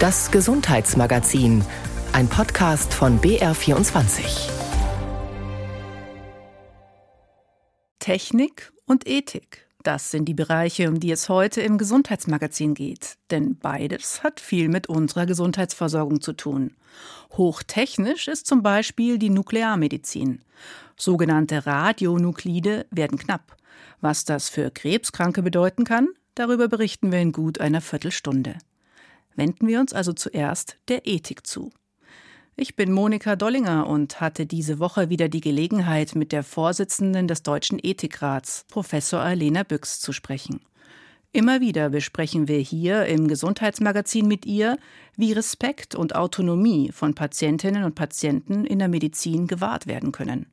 Das Gesundheitsmagazin, ein Podcast von BR24. Technik und Ethik, das sind die Bereiche, um die es heute im Gesundheitsmagazin geht. Denn beides hat viel mit unserer Gesundheitsversorgung zu tun. Hochtechnisch ist zum Beispiel die Nuklearmedizin. Sogenannte Radionuklide werden knapp. Was das für Krebskranke bedeuten kann, darüber berichten wir in gut einer Viertelstunde. Wenden wir uns also zuerst der Ethik zu. Ich bin Monika Dollinger und hatte diese Woche wieder die Gelegenheit, mit der Vorsitzenden des Deutschen Ethikrats, Professor Alena Buyx, zu sprechen. Immer wieder besprechen wir hier im Gesundheitsmagazin mit ihr, wie Respekt und Autonomie von Patientinnen und Patienten in der Medizin gewahrt werden können.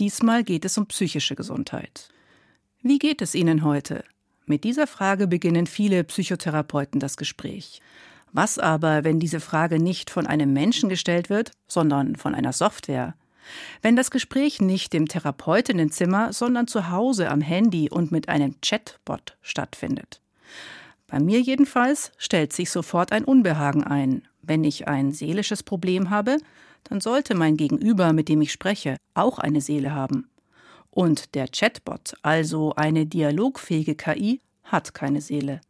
Diesmal geht es um psychische Gesundheit. Wie geht es Ihnen heute? Mit dieser Frage beginnen viele Psychotherapeuten das Gespräch. Was aber, wenn diese Frage nicht von einem Menschen gestellt wird, sondern von einer Software? Wenn das Gespräch nicht im Therapeutinnenzimmer, sondern zu Hause am Handy und mit einem Chatbot stattfindet? Bei mir jedenfalls stellt sich sofort ein Unbehagen ein. Wenn ich ein seelisches Problem habe, dann sollte mein Gegenüber, mit dem ich spreche, auch eine Seele haben. Und der Chatbot, also eine dialogfähige KI, hat keine Seele.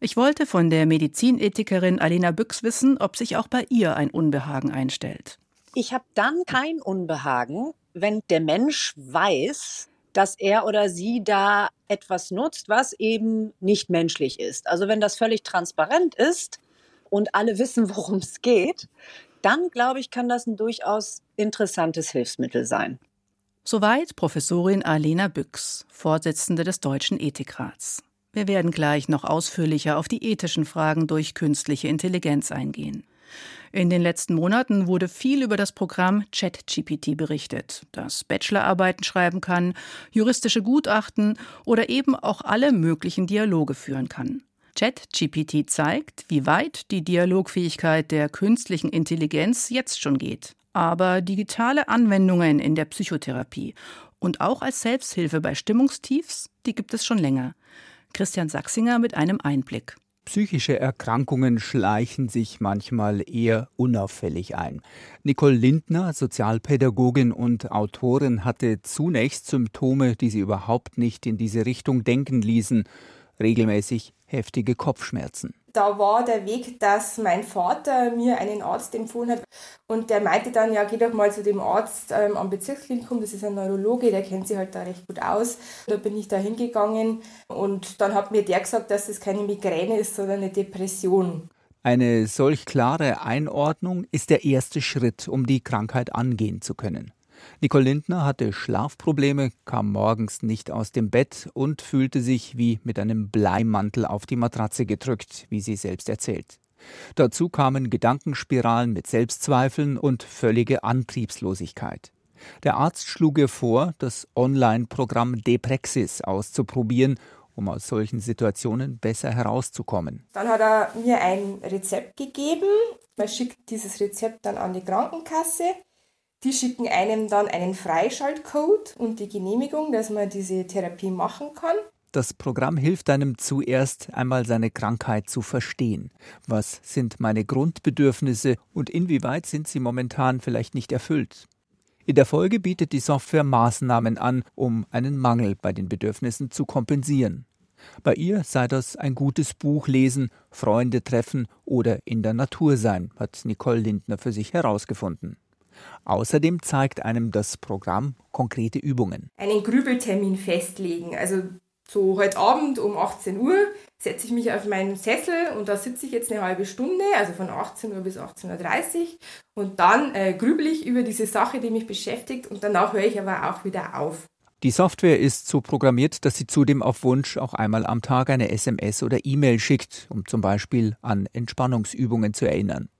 Ich wollte von der Medizinethikerin Alena Buyx wissen, ob sich auch bei ihr ein Unbehagen einstellt. Ich habe dann kein Unbehagen, wenn der Mensch weiß, dass er oder sie da etwas nutzt, was eben nicht menschlich ist. Also wenn das völlig transparent ist und alle wissen, worum es geht, dann, glaube ich, kann das ein durchaus interessantes Hilfsmittel sein. Soweit Professorin Alena Buyx, Vorsitzende des Deutschen Ethikrats. Wir werden gleich noch ausführlicher auf die ethischen Fragen durch künstliche Intelligenz eingehen. In den letzten Monaten wurde viel über das Programm ChatGPT berichtet, das Bachelorarbeiten schreiben kann, juristische Gutachten oder eben auch alle möglichen Dialoge führen kann. ChatGPT zeigt, wie weit die Dialogfähigkeit der künstlichen Intelligenz jetzt schon geht. Aber digitale Anwendungen in der Psychotherapie und auch als Selbsthilfe bei Stimmungstiefs, die gibt es schon länger. Christian Sachsinger mit einem Einblick. Psychische Erkrankungen schleichen sich manchmal eher unauffällig ein. Nicole Lindner, Sozialpädagogin und Autorin, hatte zunächst Symptome, die sie überhaupt nicht in diese Richtung denken ließen. Regelmäßig heftige Kopfschmerzen. Da war der Weg, dass mein Vater mir einen Arzt empfohlen hat und der meinte dann, ja, geh doch mal zu dem Arzt am Bezirksklinikum, das ist ein Neurologe, der kennt sich halt da recht gut aus. Da bin ich da hingegangen und dann hat mir der gesagt, dass das keine Migräne ist, sondern eine Depression. Eine solch klare Einordnung ist der erste Schritt, um die Krankheit angehen zu können. Nicole Lindner hatte Schlafprobleme, kam morgens nicht aus dem Bett und fühlte sich wie mit einem Bleimantel auf die Matratze gedrückt, wie sie selbst erzählt. Dazu kamen Gedankenspiralen mit Selbstzweifeln und völlige Antriebslosigkeit. Der Arzt schlug ihr vor, das Online-Programm Deprexis auszuprobieren, um aus solchen Situationen besser herauszukommen. Dann hat er mir ein Rezept gegeben. Man schickt dieses Rezept dann an die Krankenkasse. Die schicken einem dann einen Freischaltcode und die Genehmigung, dass man diese Therapie machen kann. Das Programm hilft einem zuerst einmal, seine Krankheit zu verstehen. Was sind meine Grundbedürfnisse und inwieweit sind sie momentan vielleicht nicht erfüllt? In der Folge bietet die Software Maßnahmen an, um einen Mangel bei den Bedürfnissen zu kompensieren. Bei ihr sei das ein gutes Buch lesen, Freunde treffen oder in der Natur sein, hat Nicole Lindner für sich herausgefunden. Außerdem zeigt einem das Programm konkrete Übungen. Einen Grübeltermin festlegen. Also so heute Abend um 18 Uhr setze ich mich auf meinen Sessel und da sitze ich jetzt eine halbe Stunde, also von 18 Uhr bis 18.30 Uhr. Und dann grübel ich über diese Sache, die mich beschäftigt und danach höre ich aber auch wieder auf. Die Software ist so programmiert, dass sie zudem auf Wunsch auch einmal am Tag eine SMS oder E-Mail schickt, um zum Beispiel an Entspannungsübungen zu erinnern.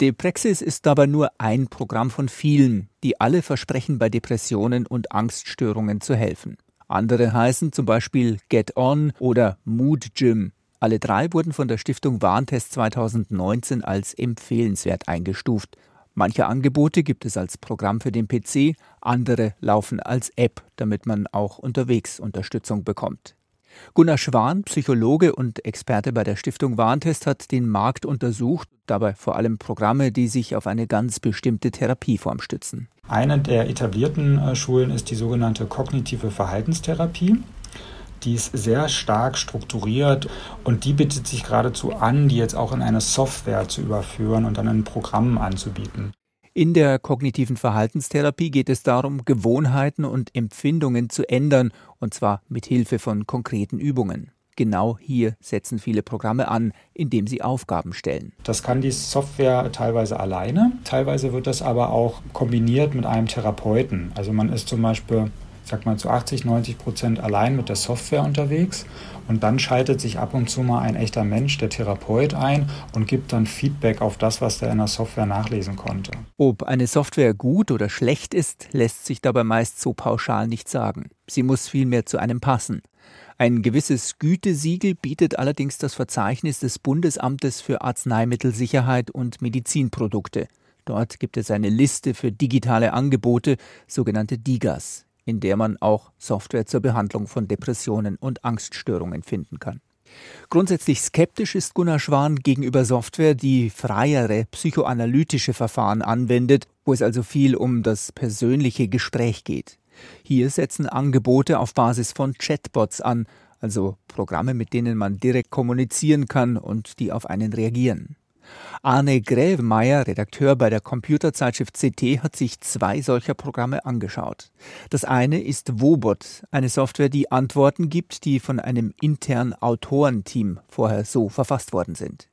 Deprexis ist dabei nur ein Programm von vielen, die alle versprechen, bei Depressionen und Angststörungen zu helfen. Andere heißen zum Beispiel Get On oder Mood Gym. Alle drei wurden von der Stiftung Warentest 2019 als empfehlenswert eingestuft. Manche Angebote gibt es als Programm für den PC, andere laufen als App, damit man auch unterwegs Unterstützung bekommt. Gunnar Schwan, Psychologe und Experte bei der Stiftung Warentest, hat den Markt untersucht, dabei vor allem Programme, die sich auf eine ganz bestimmte Therapieform stützen. Eine der etablierten Schulen ist die sogenannte kognitive Verhaltenstherapie. Die ist sehr stark strukturiert und die bietet sich geradezu an, die jetzt auch in eine Software zu überführen und dann in Programmen anzubieten. In der kognitiven Verhaltenstherapie geht es darum, Gewohnheiten und Empfindungen zu ändern, und zwar mit Hilfe von konkreten Übungen. Genau hier setzen viele Programme an, indem sie Aufgaben stellen. Das kann die Software teilweise alleine, teilweise wird das aber auch kombiniert mit einem Therapeuten. Also man ist zum Beispiel, sagt man, zu 80-90% allein mit der Software unterwegs und dann schaltet sich ab und zu mal ein echter Mensch, der Therapeut, ein und gibt dann Feedback auf das, was der in der Software nachlesen konnte. Ob eine Software gut oder schlecht ist, lässt sich dabei meist so pauschal nicht sagen. Sie muss vielmehr zu einem passen. Ein gewisses Gütesiegel bietet allerdings das Verzeichnis des Bundesamtes für Arzneimittelsicherheit und Medizinprodukte. Dort gibt es eine Liste für digitale Angebote, sogenannte DIGAs, in der man auch Software zur Behandlung von Depressionen und Angststörungen finden kann. Grundsätzlich skeptisch ist Gunnar Schwan gegenüber Software, die freiere psychoanalytische Verfahren anwendet, wo es also viel um das persönliche Gespräch geht. Hier setzen Angebote auf Basis von Chatbots an, also Programme, mit denen man direkt kommunizieren kann und die auf einen reagieren. Arne Grävemeyer, Redakteur bei der Computerzeitschrift CT, hat sich 2 solcher Programme angeschaut. Das eine ist Woebot, eine Software, die Antworten gibt, die von einem internen Autorenteam vorher so verfasst worden sind.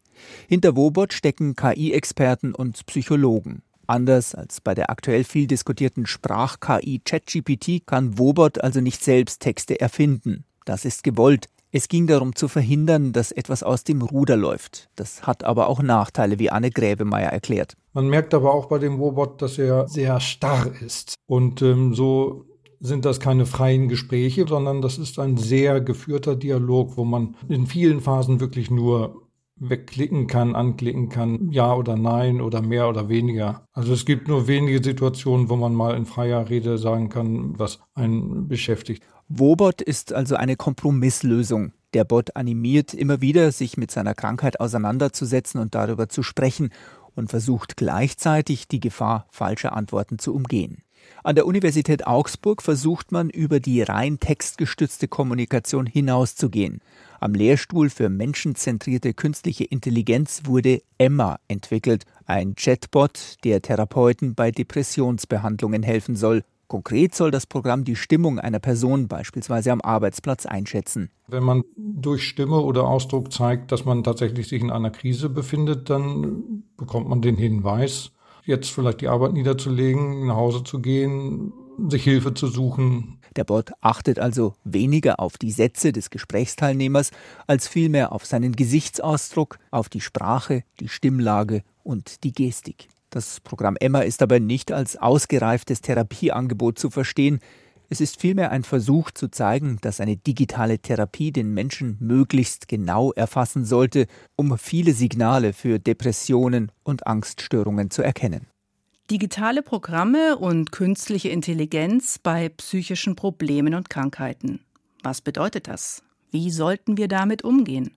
Hinter Woebot stecken KI-Experten und Psychologen. Anders als bei der aktuell viel diskutierten Sprach-KI ChatGPT kann Woebot also nicht selbst Texte erfinden. Das ist gewollt. Es ging darum zu verhindern, dass etwas aus dem Ruder läuft. Das hat aber auch Nachteile, wie Arne Grävemeyer erklärt. Man merkt aber auch bei dem Woebot, dass er sehr starr ist. Und so sind das keine freien Gespräche, sondern das ist ein sehr geführter Dialog, wo man in vielen Phasen wirklich nur wegklicken kann, anklicken kann, ja oder nein oder mehr oder weniger. Also es gibt nur wenige Situationen, wo man mal in freier Rede sagen kann, was einen beschäftigt. Woebot ist also eine Kompromisslösung. Der Bot animiert immer wieder, sich mit seiner Krankheit auseinanderzusetzen und darüber zu sprechen und versucht gleichzeitig, die Gefahr falscher Antworten zu umgehen. An der Universität Augsburg versucht man, über die rein textgestützte Kommunikation hinauszugehen. Am Lehrstuhl für menschenzentrierte künstliche Intelligenz wurde EMMA entwickelt, ein Chatbot, der Therapeuten bei Depressionsbehandlungen helfen soll. Konkret soll das Programm die Stimmung einer Person beispielsweise am Arbeitsplatz einschätzen. Wenn man durch Stimme oder Ausdruck zeigt, dass man tatsächlich sich in einer Krise befindet, dann bekommt man den Hinweis, jetzt vielleicht die Arbeit niederzulegen, nach Hause zu gehen, sich Hilfe zu suchen. Der Bot achtet also weniger auf die Sätze des Gesprächsteilnehmers, als vielmehr auf seinen Gesichtsausdruck, auf die Sprache, die Stimmlage und die Gestik. Das Programm EMMA ist dabei nicht als ausgereiftes Therapieangebot zu verstehen. Es ist vielmehr ein Versuch zu zeigen, dass eine digitale Therapie den Menschen möglichst genau erfassen sollte, um viele Signale für Depressionen und Angststörungen zu erkennen. Digitale Programme und künstliche Intelligenz bei psychischen Problemen und Krankheiten. Was bedeutet das? Wie sollten wir damit umgehen?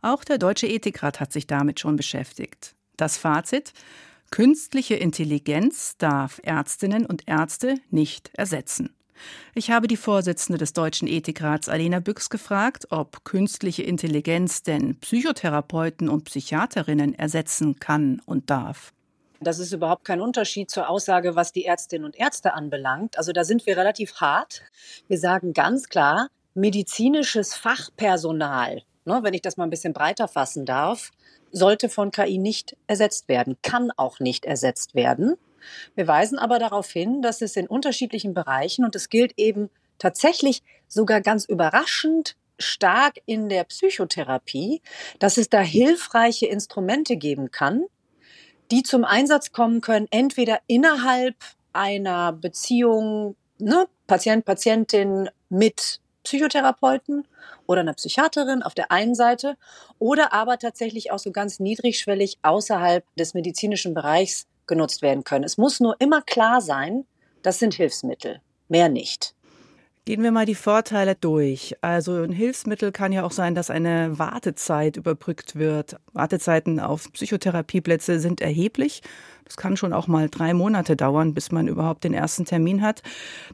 Auch der Deutsche Ethikrat hat sich damit schon beschäftigt. Das Fazit: Künstliche Intelligenz darf Ärztinnen und Ärzte nicht ersetzen. Ich habe die Vorsitzende des Deutschen Ethikrats, Alena Buyx, gefragt, ob künstliche Intelligenz denn Psychotherapeuten und Psychiaterinnen ersetzen kann und darf. Das ist überhaupt kein Unterschied zur Aussage, was die Ärztinnen und Ärzte anbelangt. Also da sind wir relativ hart. Wir sagen ganz klar, medizinisches Fachpersonal, wenn ich das mal ein bisschen breiter fassen darf, sollte von KI nicht ersetzt werden, kann auch nicht ersetzt werden. Wir weisen aber darauf hin, dass es in unterschiedlichen Bereichen, und es gilt eben tatsächlich sogar ganz überraschend stark in der Psychotherapie, dass es da hilfreiche Instrumente geben kann, die zum Einsatz kommen können, entweder innerhalb einer Beziehung, Patient, Patientin mit Psychotherapeuten oder einer Psychiaterin auf der einen Seite oder aber tatsächlich auch so ganz niedrigschwellig außerhalb des medizinischen Bereichs genutzt werden können. Es muss nur immer klar sein, das sind Hilfsmittel, mehr nicht. Gehen wir mal die Vorteile durch. Also ein Hilfsmittel kann ja auch sein, dass eine Wartezeit überbrückt wird. Wartezeiten auf Psychotherapieplätze sind erheblich. Das kann schon auch mal 3 Monate dauern, bis man überhaupt den ersten Termin hat.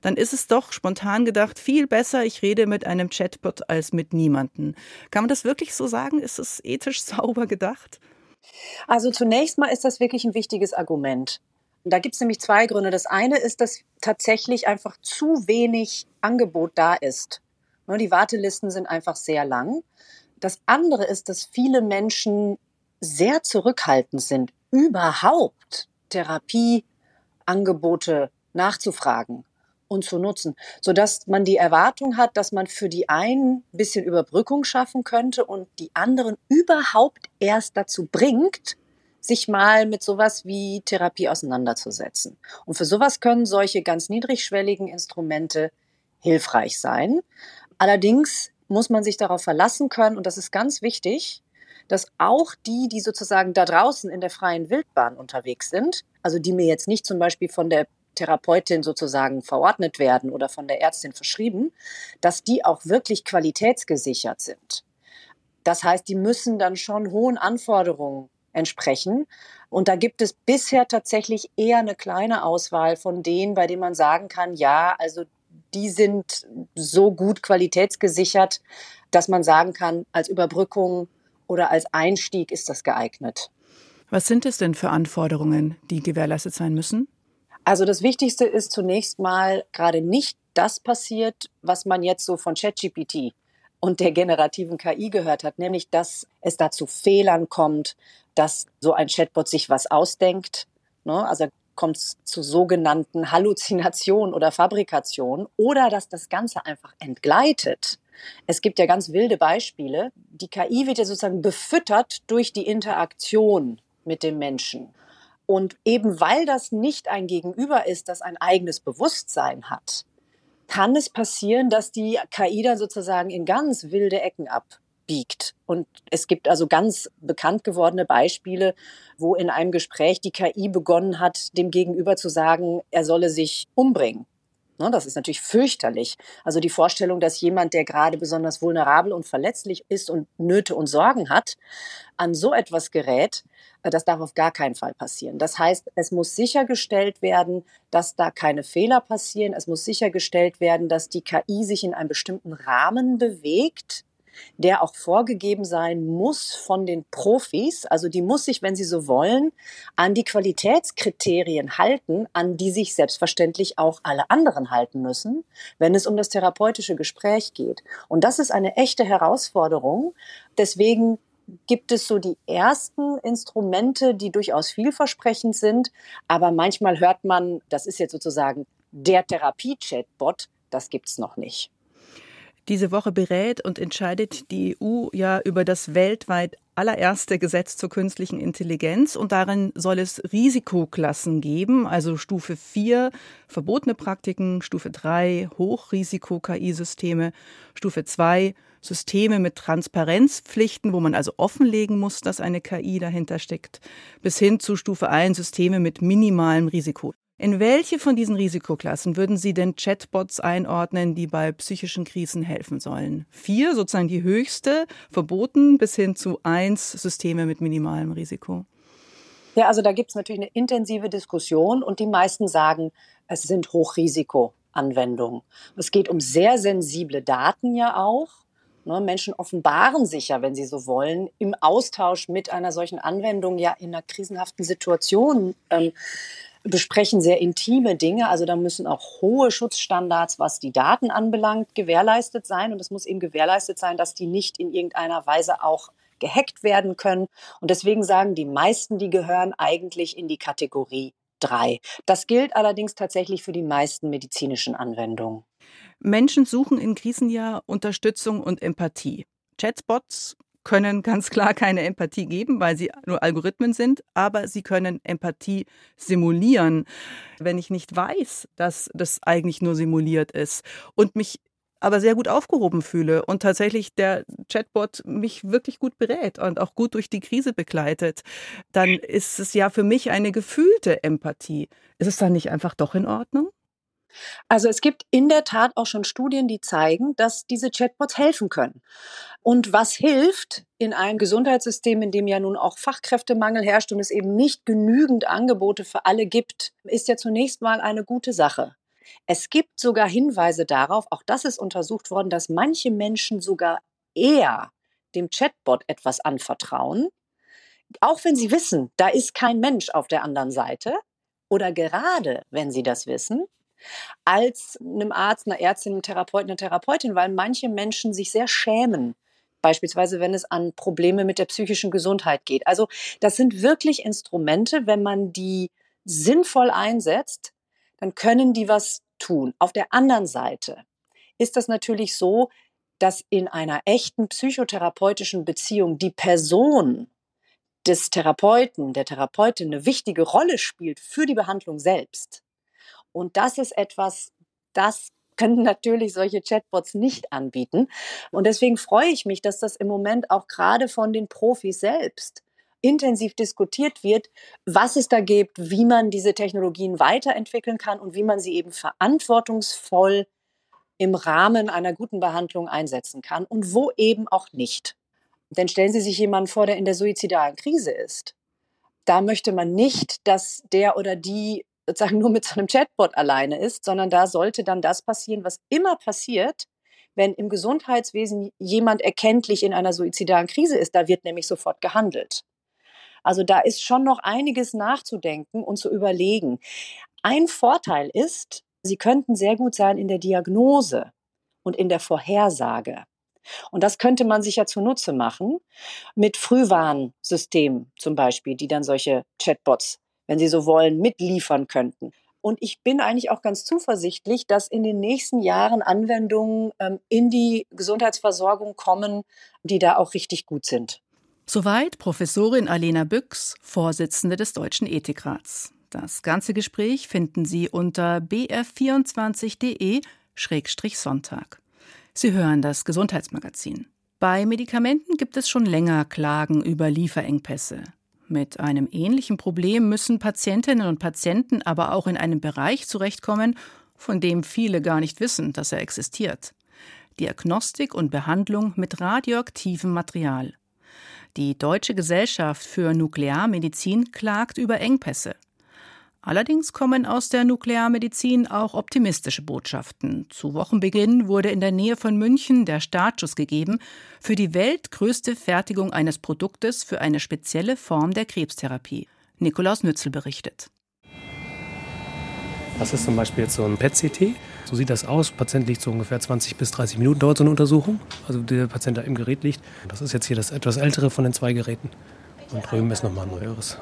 Dann ist es doch spontan gedacht viel besser, ich rede mit einem Chatbot als mit niemandem. Kann man das wirklich so sagen? Ist es ethisch sauber gedacht? Also zunächst mal ist das wirklich ein wichtiges Argument. Und da gibt es nämlich 2 Gründe. Das eine ist, dass tatsächlich einfach zu wenig Angebot da ist. Die Wartelisten sind einfach sehr lang. Das andere ist, dass viele Menschen sehr zurückhaltend sind, überhaupt Therapieangebote nachzufragen und zu nutzen, sodass man die Erwartung hat, dass man für die einen ein bisschen Überbrückung schaffen könnte und die anderen überhaupt erst dazu bringt, sich mal mit sowas wie Therapie auseinanderzusetzen. Und für sowas können solche ganz niedrigschwelligen Instrumente hilfreich sein. Allerdings muss man sich darauf verlassen können, und das ist ganz wichtig, dass auch die, die sozusagen da draußen in der freien Wildbahn unterwegs sind, also die mir jetzt nicht zum Beispiel von der Therapeutin sozusagen verordnet werden oder von der Ärztin verschrieben, dass die auch wirklich qualitätsgesichert sind. Das heißt, die müssen dann schon hohen Anforderungen entsprechen. Und da gibt es bisher tatsächlich eher eine kleine Auswahl von denen, bei denen man sagen kann, ja, also die sind so gut qualitätsgesichert, dass man sagen kann, als Überbrückung oder als Einstieg ist das geeignet. Was sind es denn für Anforderungen, die gewährleistet sein müssen? Also das Wichtigste ist zunächst mal gerade nicht das passiert, was man jetzt so von ChatGPT und der generativen KI gehört hat, nämlich dass es da zu Fehlern kommt, dass so ein Chatbot sich was ausdenkt, ne? Also kommt es zu sogenannten Halluzinationen oder Fabrikationen oder dass das Ganze einfach entgleitet. Es gibt ja ganz wilde Beispiele. Die KI wird ja sozusagen befüttert durch die Interaktion mit dem Menschen. Und eben weil das nicht ein Gegenüber ist, das ein eigenes Bewusstsein hat, kann es passieren, dass die KI dann sozusagen in ganz wilde Ecken abbiegt. Und es gibt also ganz bekannt gewordene Beispiele, wo in einem Gespräch die KI begonnen hat, dem Gegenüber zu sagen, er solle sich umbringen. Das ist natürlich fürchterlich. Also die Vorstellung, dass jemand, der gerade besonders vulnerabel und verletzlich ist und Nöte und Sorgen hat, an so etwas gerät, das darf auf gar keinen Fall passieren. Das heißt, es muss sichergestellt werden, dass da keine Fehler passieren. Es muss sichergestellt werden, dass die KI sich in einem bestimmten Rahmen bewegt, der auch vorgegeben sein muss von den Profis. Also die muss sich, wenn sie so wollen, an die Qualitätskriterien halten, an die sich selbstverständlich auch alle anderen halten müssen, wenn es um das therapeutische Gespräch geht. Und das ist eine echte Herausforderung. Deswegen gibt es so die ersten Instrumente, die durchaus vielversprechend sind. Aber manchmal hört man, das ist jetzt sozusagen der Therapie-Chatbot, das gibt es noch nicht. Diese Woche berät und entscheidet die EU ja über das weltweit allererste Gesetz zur künstlichen Intelligenz. Und darin soll es Risikoklassen geben, also Stufe 4 verbotene Praktiken, Stufe 3 Hochrisiko-KI-Systeme, Stufe 2 Systeme mit Transparenzpflichten, wo man also offenlegen muss, dass eine KI dahinter steckt, bis hin zu Stufe 1 Systeme mit minimalem Risiko. In welche von diesen Risikoklassen würden Sie denn Chatbots einordnen, die bei psychischen Krisen helfen sollen? 4, sozusagen die höchste, verboten, bis hin zu 1, Systeme mit minimalem Risiko. Ja, also da gibt es natürlich eine intensive Diskussion und die meisten sagen, es sind Hochrisikoanwendungen. Es geht um sehr sensible Daten ja auch. Menschen offenbaren sich ja, wenn sie so wollen, im Austausch mit einer solchen Anwendung ja in einer krisenhaften Situation besprechen sehr intime Dinge, also da müssen auch hohe Schutzstandards, was die Daten anbelangt, gewährleistet sein. Und es muss eben gewährleistet sein, dass die nicht in irgendeiner Weise auch gehackt werden können. Und deswegen sagen die meisten, die gehören eigentlich in die Kategorie 3. Das gilt allerdings tatsächlich für die meisten medizinischen Anwendungen. Menschen suchen in Krisen ja Unterstützung und Empathie. Chatbots können ganz klar keine Empathie geben, weil sie nur Algorithmen sind, aber sie können Empathie simulieren. Wenn ich nicht weiß, dass das eigentlich nur simuliert ist und mich aber sehr gut aufgehoben fühle und tatsächlich der Chatbot mich wirklich gut berät und auch gut durch die Krise begleitet, dann ist es ja für mich eine gefühlte Empathie. Ist es dann nicht einfach doch in Ordnung? Also es gibt in der Tat auch schon Studien, die zeigen, dass diese Chatbots helfen können. Und was hilft in einem Gesundheitssystem, in dem ja nun auch Fachkräftemangel herrscht und es eben nicht genügend Angebote für alle gibt, ist ja zunächst mal eine gute Sache. Es gibt sogar Hinweise darauf, auch das ist untersucht worden, dass manche Menschen sogar eher dem Chatbot etwas anvertrauen, auch wenn sie wissen, da ist kein Mensch auf der anderen Seite oder gerade wenn sie das wissen, als einem Arzt, einer Ärztin, einem Therapeuten, einer Therapeutin, weil manche Menschen sich sehr schämen, beispielsweise wenn es an Probleme mit der psychischen Gesundheit geht. Also das sind wirklich Instrumente, wenn man die sinnvoll einsetzt, dann können die was tun. Auf der anderen Seite ist das natürlich so, dass in einer echten psychotherapeutischen Beziehung die Person des Therapeuten, der Therapeutin eine wichtige Rolle spielt für die Behandlung selbst. Und das ist etwas, das können natürlich solche Chatbots nicht anbieten. Und deswegen freue ich mich, dass das im Moment auch gerade von den Profis selbst intensiv diskutiert wird, was es da gibt, wie man diese Technologien weiterentwickeln kann und wie man sie eben verantwortungsvoll im Rahmen einer guten Behandlung einsetzen kann und wo eben auch nicht. Denn stellen Sie sich jemanden vor, der in der suizidalen Krise ist. Da möchte man nicht, dass der oder die sozusagen nur mit so einem Chatbot alleine ist, sondern da sollte dann das passieren, was immer passiert, wenn im Gesundheitswesen jemand erkenntlich in einer suizidalen Krise ist. Da wird nämlich sofort gehandelt. Also da ist schon noch einiges nachzudenken und zu überlegen. Ein Vorteil ist, sie könnten sehr gut sein in der Diagnose und in der Vorhersage. Und das könnte man sich ja zunutze machen mit Frühwarnsystemen zum Beispiel, die dann solche Chatbots, wenn sie so wollen, mitliefern könnten. Und ich bin eigentlich auch ganz zuversichtlich, dass in den nächsten Jahren Anwendungen in die Gesundheitsversorgung kommen, die da auch richtig gut sind. Soweit Professorin Alena Buyx, Vorsitzende des Deutschen Ethikrats. Das ganze Gespräch finden Sie unter br24.de/sonntag. Sie hören das Gesundheitsmagazin. Bei Medikamenten gibt es schon länger Klagen über Lieferengpässe. Mit einem ähnlichen Problem müssen Patientinnen und Patienten aber auch in einem Bereich zurechtkommen, von dem viele gar nicht wissen, dass er existiert. Diagnostik und Behandlung mit radioaktivem Material. Die Deutsche Gesellschaft für Nuklearmedizin klagt über Engpässe. Allerdings kommen aus der Nuklearmedizin auch optimistische Botschaften. Zu Wochenbeginn wurde in der Nähe von München der Startschuss gegeben für die weltgrößte Fertigung eines Produktes für eine spezielle Form der Krebstherapie. Nikolaus Nützel berichtet. Das ist zum Beispiel jetzt so ein PET-CT. So sieht das aus. Der Patient liegt so ungefähr 20 bis 30 Minuten, dauert so eine Untersuchung. Also der Patient, der im Gerät liegt. Das ist jetzt hier das etwas ältere von den zwei Geräten. Und drüben ist nochmal ein neueres.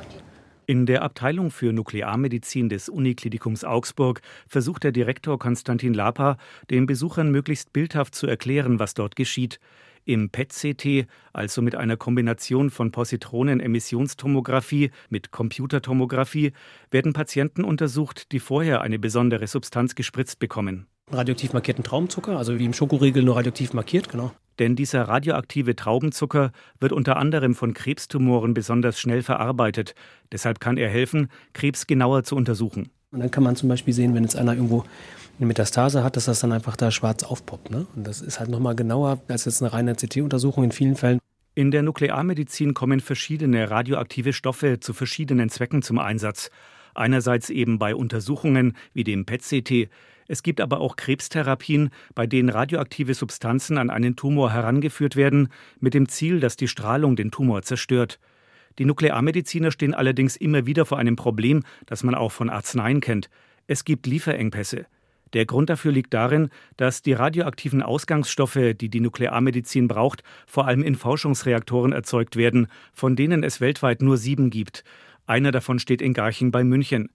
In der Abteilung für Nuklearmedizin des Uniklinikums Augsburg versucht der Direktor Konstantin Lapa, den Besuchern möglichst bildhaft zu erklären, was dort geschieht. Im PET-CT, also mit einer Kombination von Positronen-Emissionstomographie mit Computertomographie, werden Patienten untersucht, die vorher eine besondere Substanz gespritzt bekommen. Radioaktiv markierten Traubenzucker, also wie im Schokoriegel nur radioaktiv markiert, genau. Denn dieser radioaktive Traubenzucker wird unter anderem von Krebstumoren besonders schnell verarbeitet. Deshalb kann er helfen, Krebs genauer zu untersuchen. Und dann kann man zum Beispiel sehen, wenn jetzt einer irgendwo eine Metastase hat, dass das dann einfach da schwarz aufpoppt, ne? Und das ist halt nochmal genauer als jetzt eine reine CT-Untersuchung in vielen Fällen. In der Nuklearmedizin kommen verschiedene radioaktive Stoffe zu verschiedenen Zwecken zum Einsatz. Einerseits eben bei Untersuchungen wie dem PET-CT. Es gibt aber auch Krebstherapien, bei denen radioaktive Substanzen an einen Tumor herangeführt werden, mit dem Ziel, dass die Strahlung den Tumor zerstört. Die Nuklearmediziner stehen allerdings immer wieder vor einem Problem, das man auch von Arzneien kennt. Es gibt Lieferengpässe. Der Grund dafür liegt darin, dass die radioaktiven Ausgangsstoffe, die die Nuklearmedizin braucht, vor allem in Forschungsreaktoren erzeugt werden, von denen es weltweit nur 7 gibt. Einer davon steht in Garching bei München.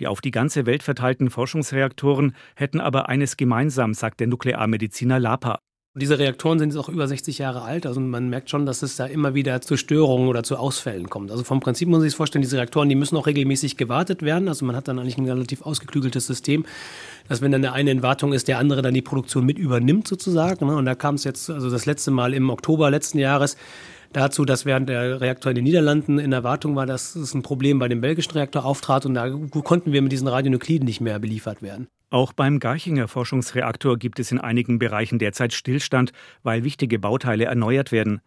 Die auf die ganze Welt verteilten Forschungsreaktoren hätten aber eines gemeinsam, sagt der Nuklearmediziner Lapa. Diese Reaktoren sind jetzt auch über 60 Jahre alt, also man merkt schon, dass es da immer wieder zu Störungen oder zu Ausfällen kommt. Also vom Prinzip muss man sich vorstellen, diese Reaktoren, die müssen auch regelmäßig gewartet werden. Also man hat dann eigentlich ein relativ ausgeklügeltes System, dass wenn dann der eine in Wartung ist, der andere dann die Produktion mit übernimmt sozusagen. Und da kam es jetzt, also das letzte Mal im Oktober letzten Jahres, dazu, dass während der Reaktor in den Niederlanden in der Wartung war, dass es ein Problem bei dem belgischen Reaktor auftrat und da konnten wir mit diesen Radionukliden nicht mehr beliefert werden. Auch beim Garchinger Forschungsreaktor gibt es in einigen Bereichen derzeit Stillstand, weil wichtige Bauteile erneuert werden.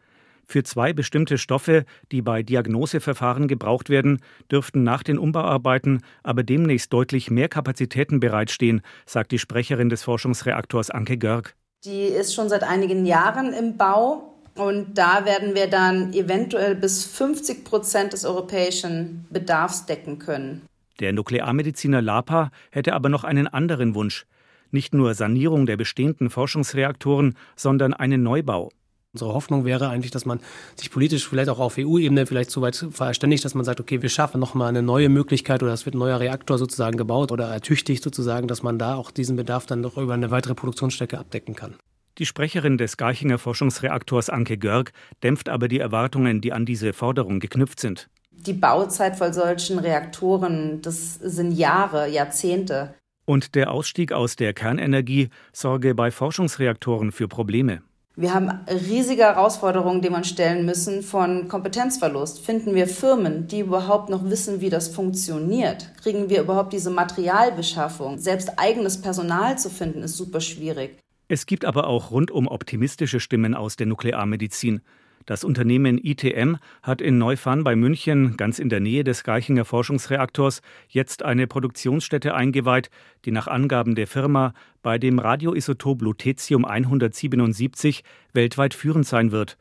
Für zwei bestimmte Stoffe, die bei Diagnoseverfahren gebraucht werden, dürften nach den Umbauarbeiten aber demnächst deutlich mehr Kapazitäten bereitstehen, sagt die Sprecherin des Forschungsreaktors Anke Görg. Die ist schon seit einigen Jahren im Bau und da werden wir dann eventuell bis 50% des europäischen Bedarfs decken können. Der Nuklearmediziner Lapa hätte aber noch einen anderen Wunsch. Nicht nur Sanierung der bestehenden Forschungsreaktoren, sondern einen Neubau. Unsere Hoffnung wäre eigentlich, dass man sich politisch vielleicht auch auf EU-Ebene vielleicht so weit verständigt, dass man sagt, okay, wir schaffen nochmal eine neue Möglichkeit oder es wird ein neuer Reaktor sozusagen gebaut oder ertüchtigt sozusagen, dass man da auch diesen Bedarf dann noch über eine weitere Produktionsstätte abdecken kann. Die Sprecherin des Garchinger Forschungsreaktors Anke Görg dämpft aber die Erwartungen, die an diese Forderung geknüpft sind. Die Bauzeit von solchen Reaktoren, das sind Jahre, Jahrzehnte. Und der Ausstieg aus der Kernenergie sorge bei Forschungsreaktoren für Probleme. Wir haben riesige Herausforderungen, die man stellen müssen, von Kompetenzverlust. Finden wir Firmen, die überhaupt noch wissen, wie das funktioniert? Kriegen wir überhaupt diese Materialbeschaffung? Selbst eigenes Personal zu finden, ist super schwierig. Es gibt aber auch rundum optimistische Stimmen aus der Nuklearmedizin. Das Unternehmen ITM hat in Neufahrn bei München, ganz in der Nähe des Garchinger Forschungsreaktors, jetzt eine Produktionsstätte eingeweiht, die nach Angaben der Firma bei dem Radioisotop Lutetium 177 weltweit führend sein wird.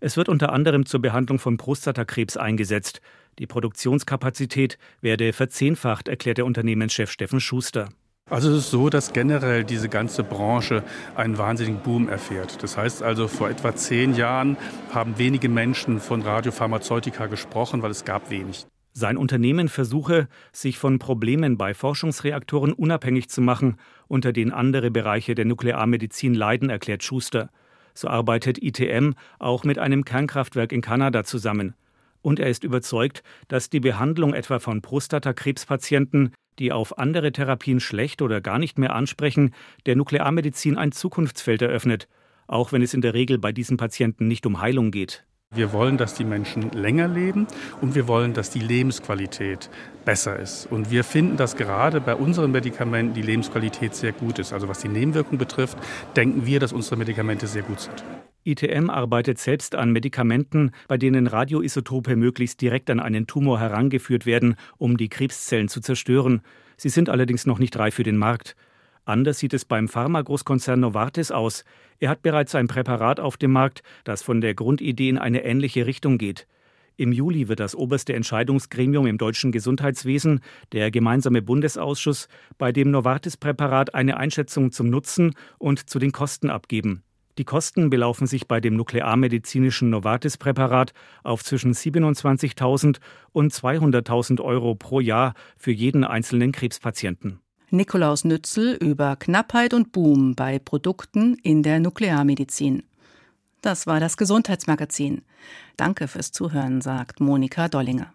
Es wird unter anderem zur Behandlung von Prostatakrebs eingesetzt. Die Produktionskapazität werde verzehnfacht, erklärt der Unternehmenschef Steffen Schuster. Also es ist so, dass generell diese ganze Branche einen wahnsinnigen Boom erfährt. Das heißt also, vor etwa 10 Jahren haben wenige Menschen von Radiopharmazeutika gesprochen, weil es gab wenig. Sein Unternehmen versuche, sich von Problemen bei Forschungsreaktoren unabhängig zu machen, unter denen andere Bereiche der Nuklearmedizin leiden, erklärt Schuster. So arbeitet ITM auch mit einem Kernkraftwerk in Kanada zusammen. Und er ist überzeugt, dass die Behandlung etwa von Prostatakrebspatienten, die auf andere Therapien schlecht oder gar nicht mehr ansprechen, der Nuklearmedizin ein Zukunftsfeld eröffnet, auch wenn es in der Regel bei diesen Patienten nicht um Heilung geht. Wir wollen, dass die Menschen länger leben und wir wollen, dass die Lebensqualität besser ist. Und wir finden, dass gerade bei unseren Medikamenten die Lebensqualität sehr gut ist. Also was die Nebenwirkung betrifft, denken wir, dass unsere Medikamente sehr gut sind. ITM arbeitet selbst an Medikamenten, bei denen Radioisotope möglichst direkt an einen Tumor herangeführt werden, um die Krebszellen zu zerstören. Sie sind allerdings noch nicht reif für den Markt. Anders sieht es beim Pharmagroßkonzern Novartis aus. Er hat bereits ein Präparat auf dem Markt, das von der Grundidee in eine ähnliche Richtung geht. Im Juli wird das oberste Entscheidungsgremium im deutschen Gesundheitswesen, der gemeinsame Bundesausschuss, bei dem Novartis-Präparat eine Einschätzung zum Nutzen und zu den Kosten abgeben. Die Kosten belaufen sich bei dem nuklearmedizinischen Novartis-Präparat auf zwischen 27.000 und 200.000 Euro pro Jahr für jeden einzelnen Krebspatienten. Nikolaus Nützel über Knappheit und Boom bei Produkten in der Nuklearmedizin. Das war das Gesundheitsmagazin. Danke fürs Zuhören, sagt Monika Dollinger.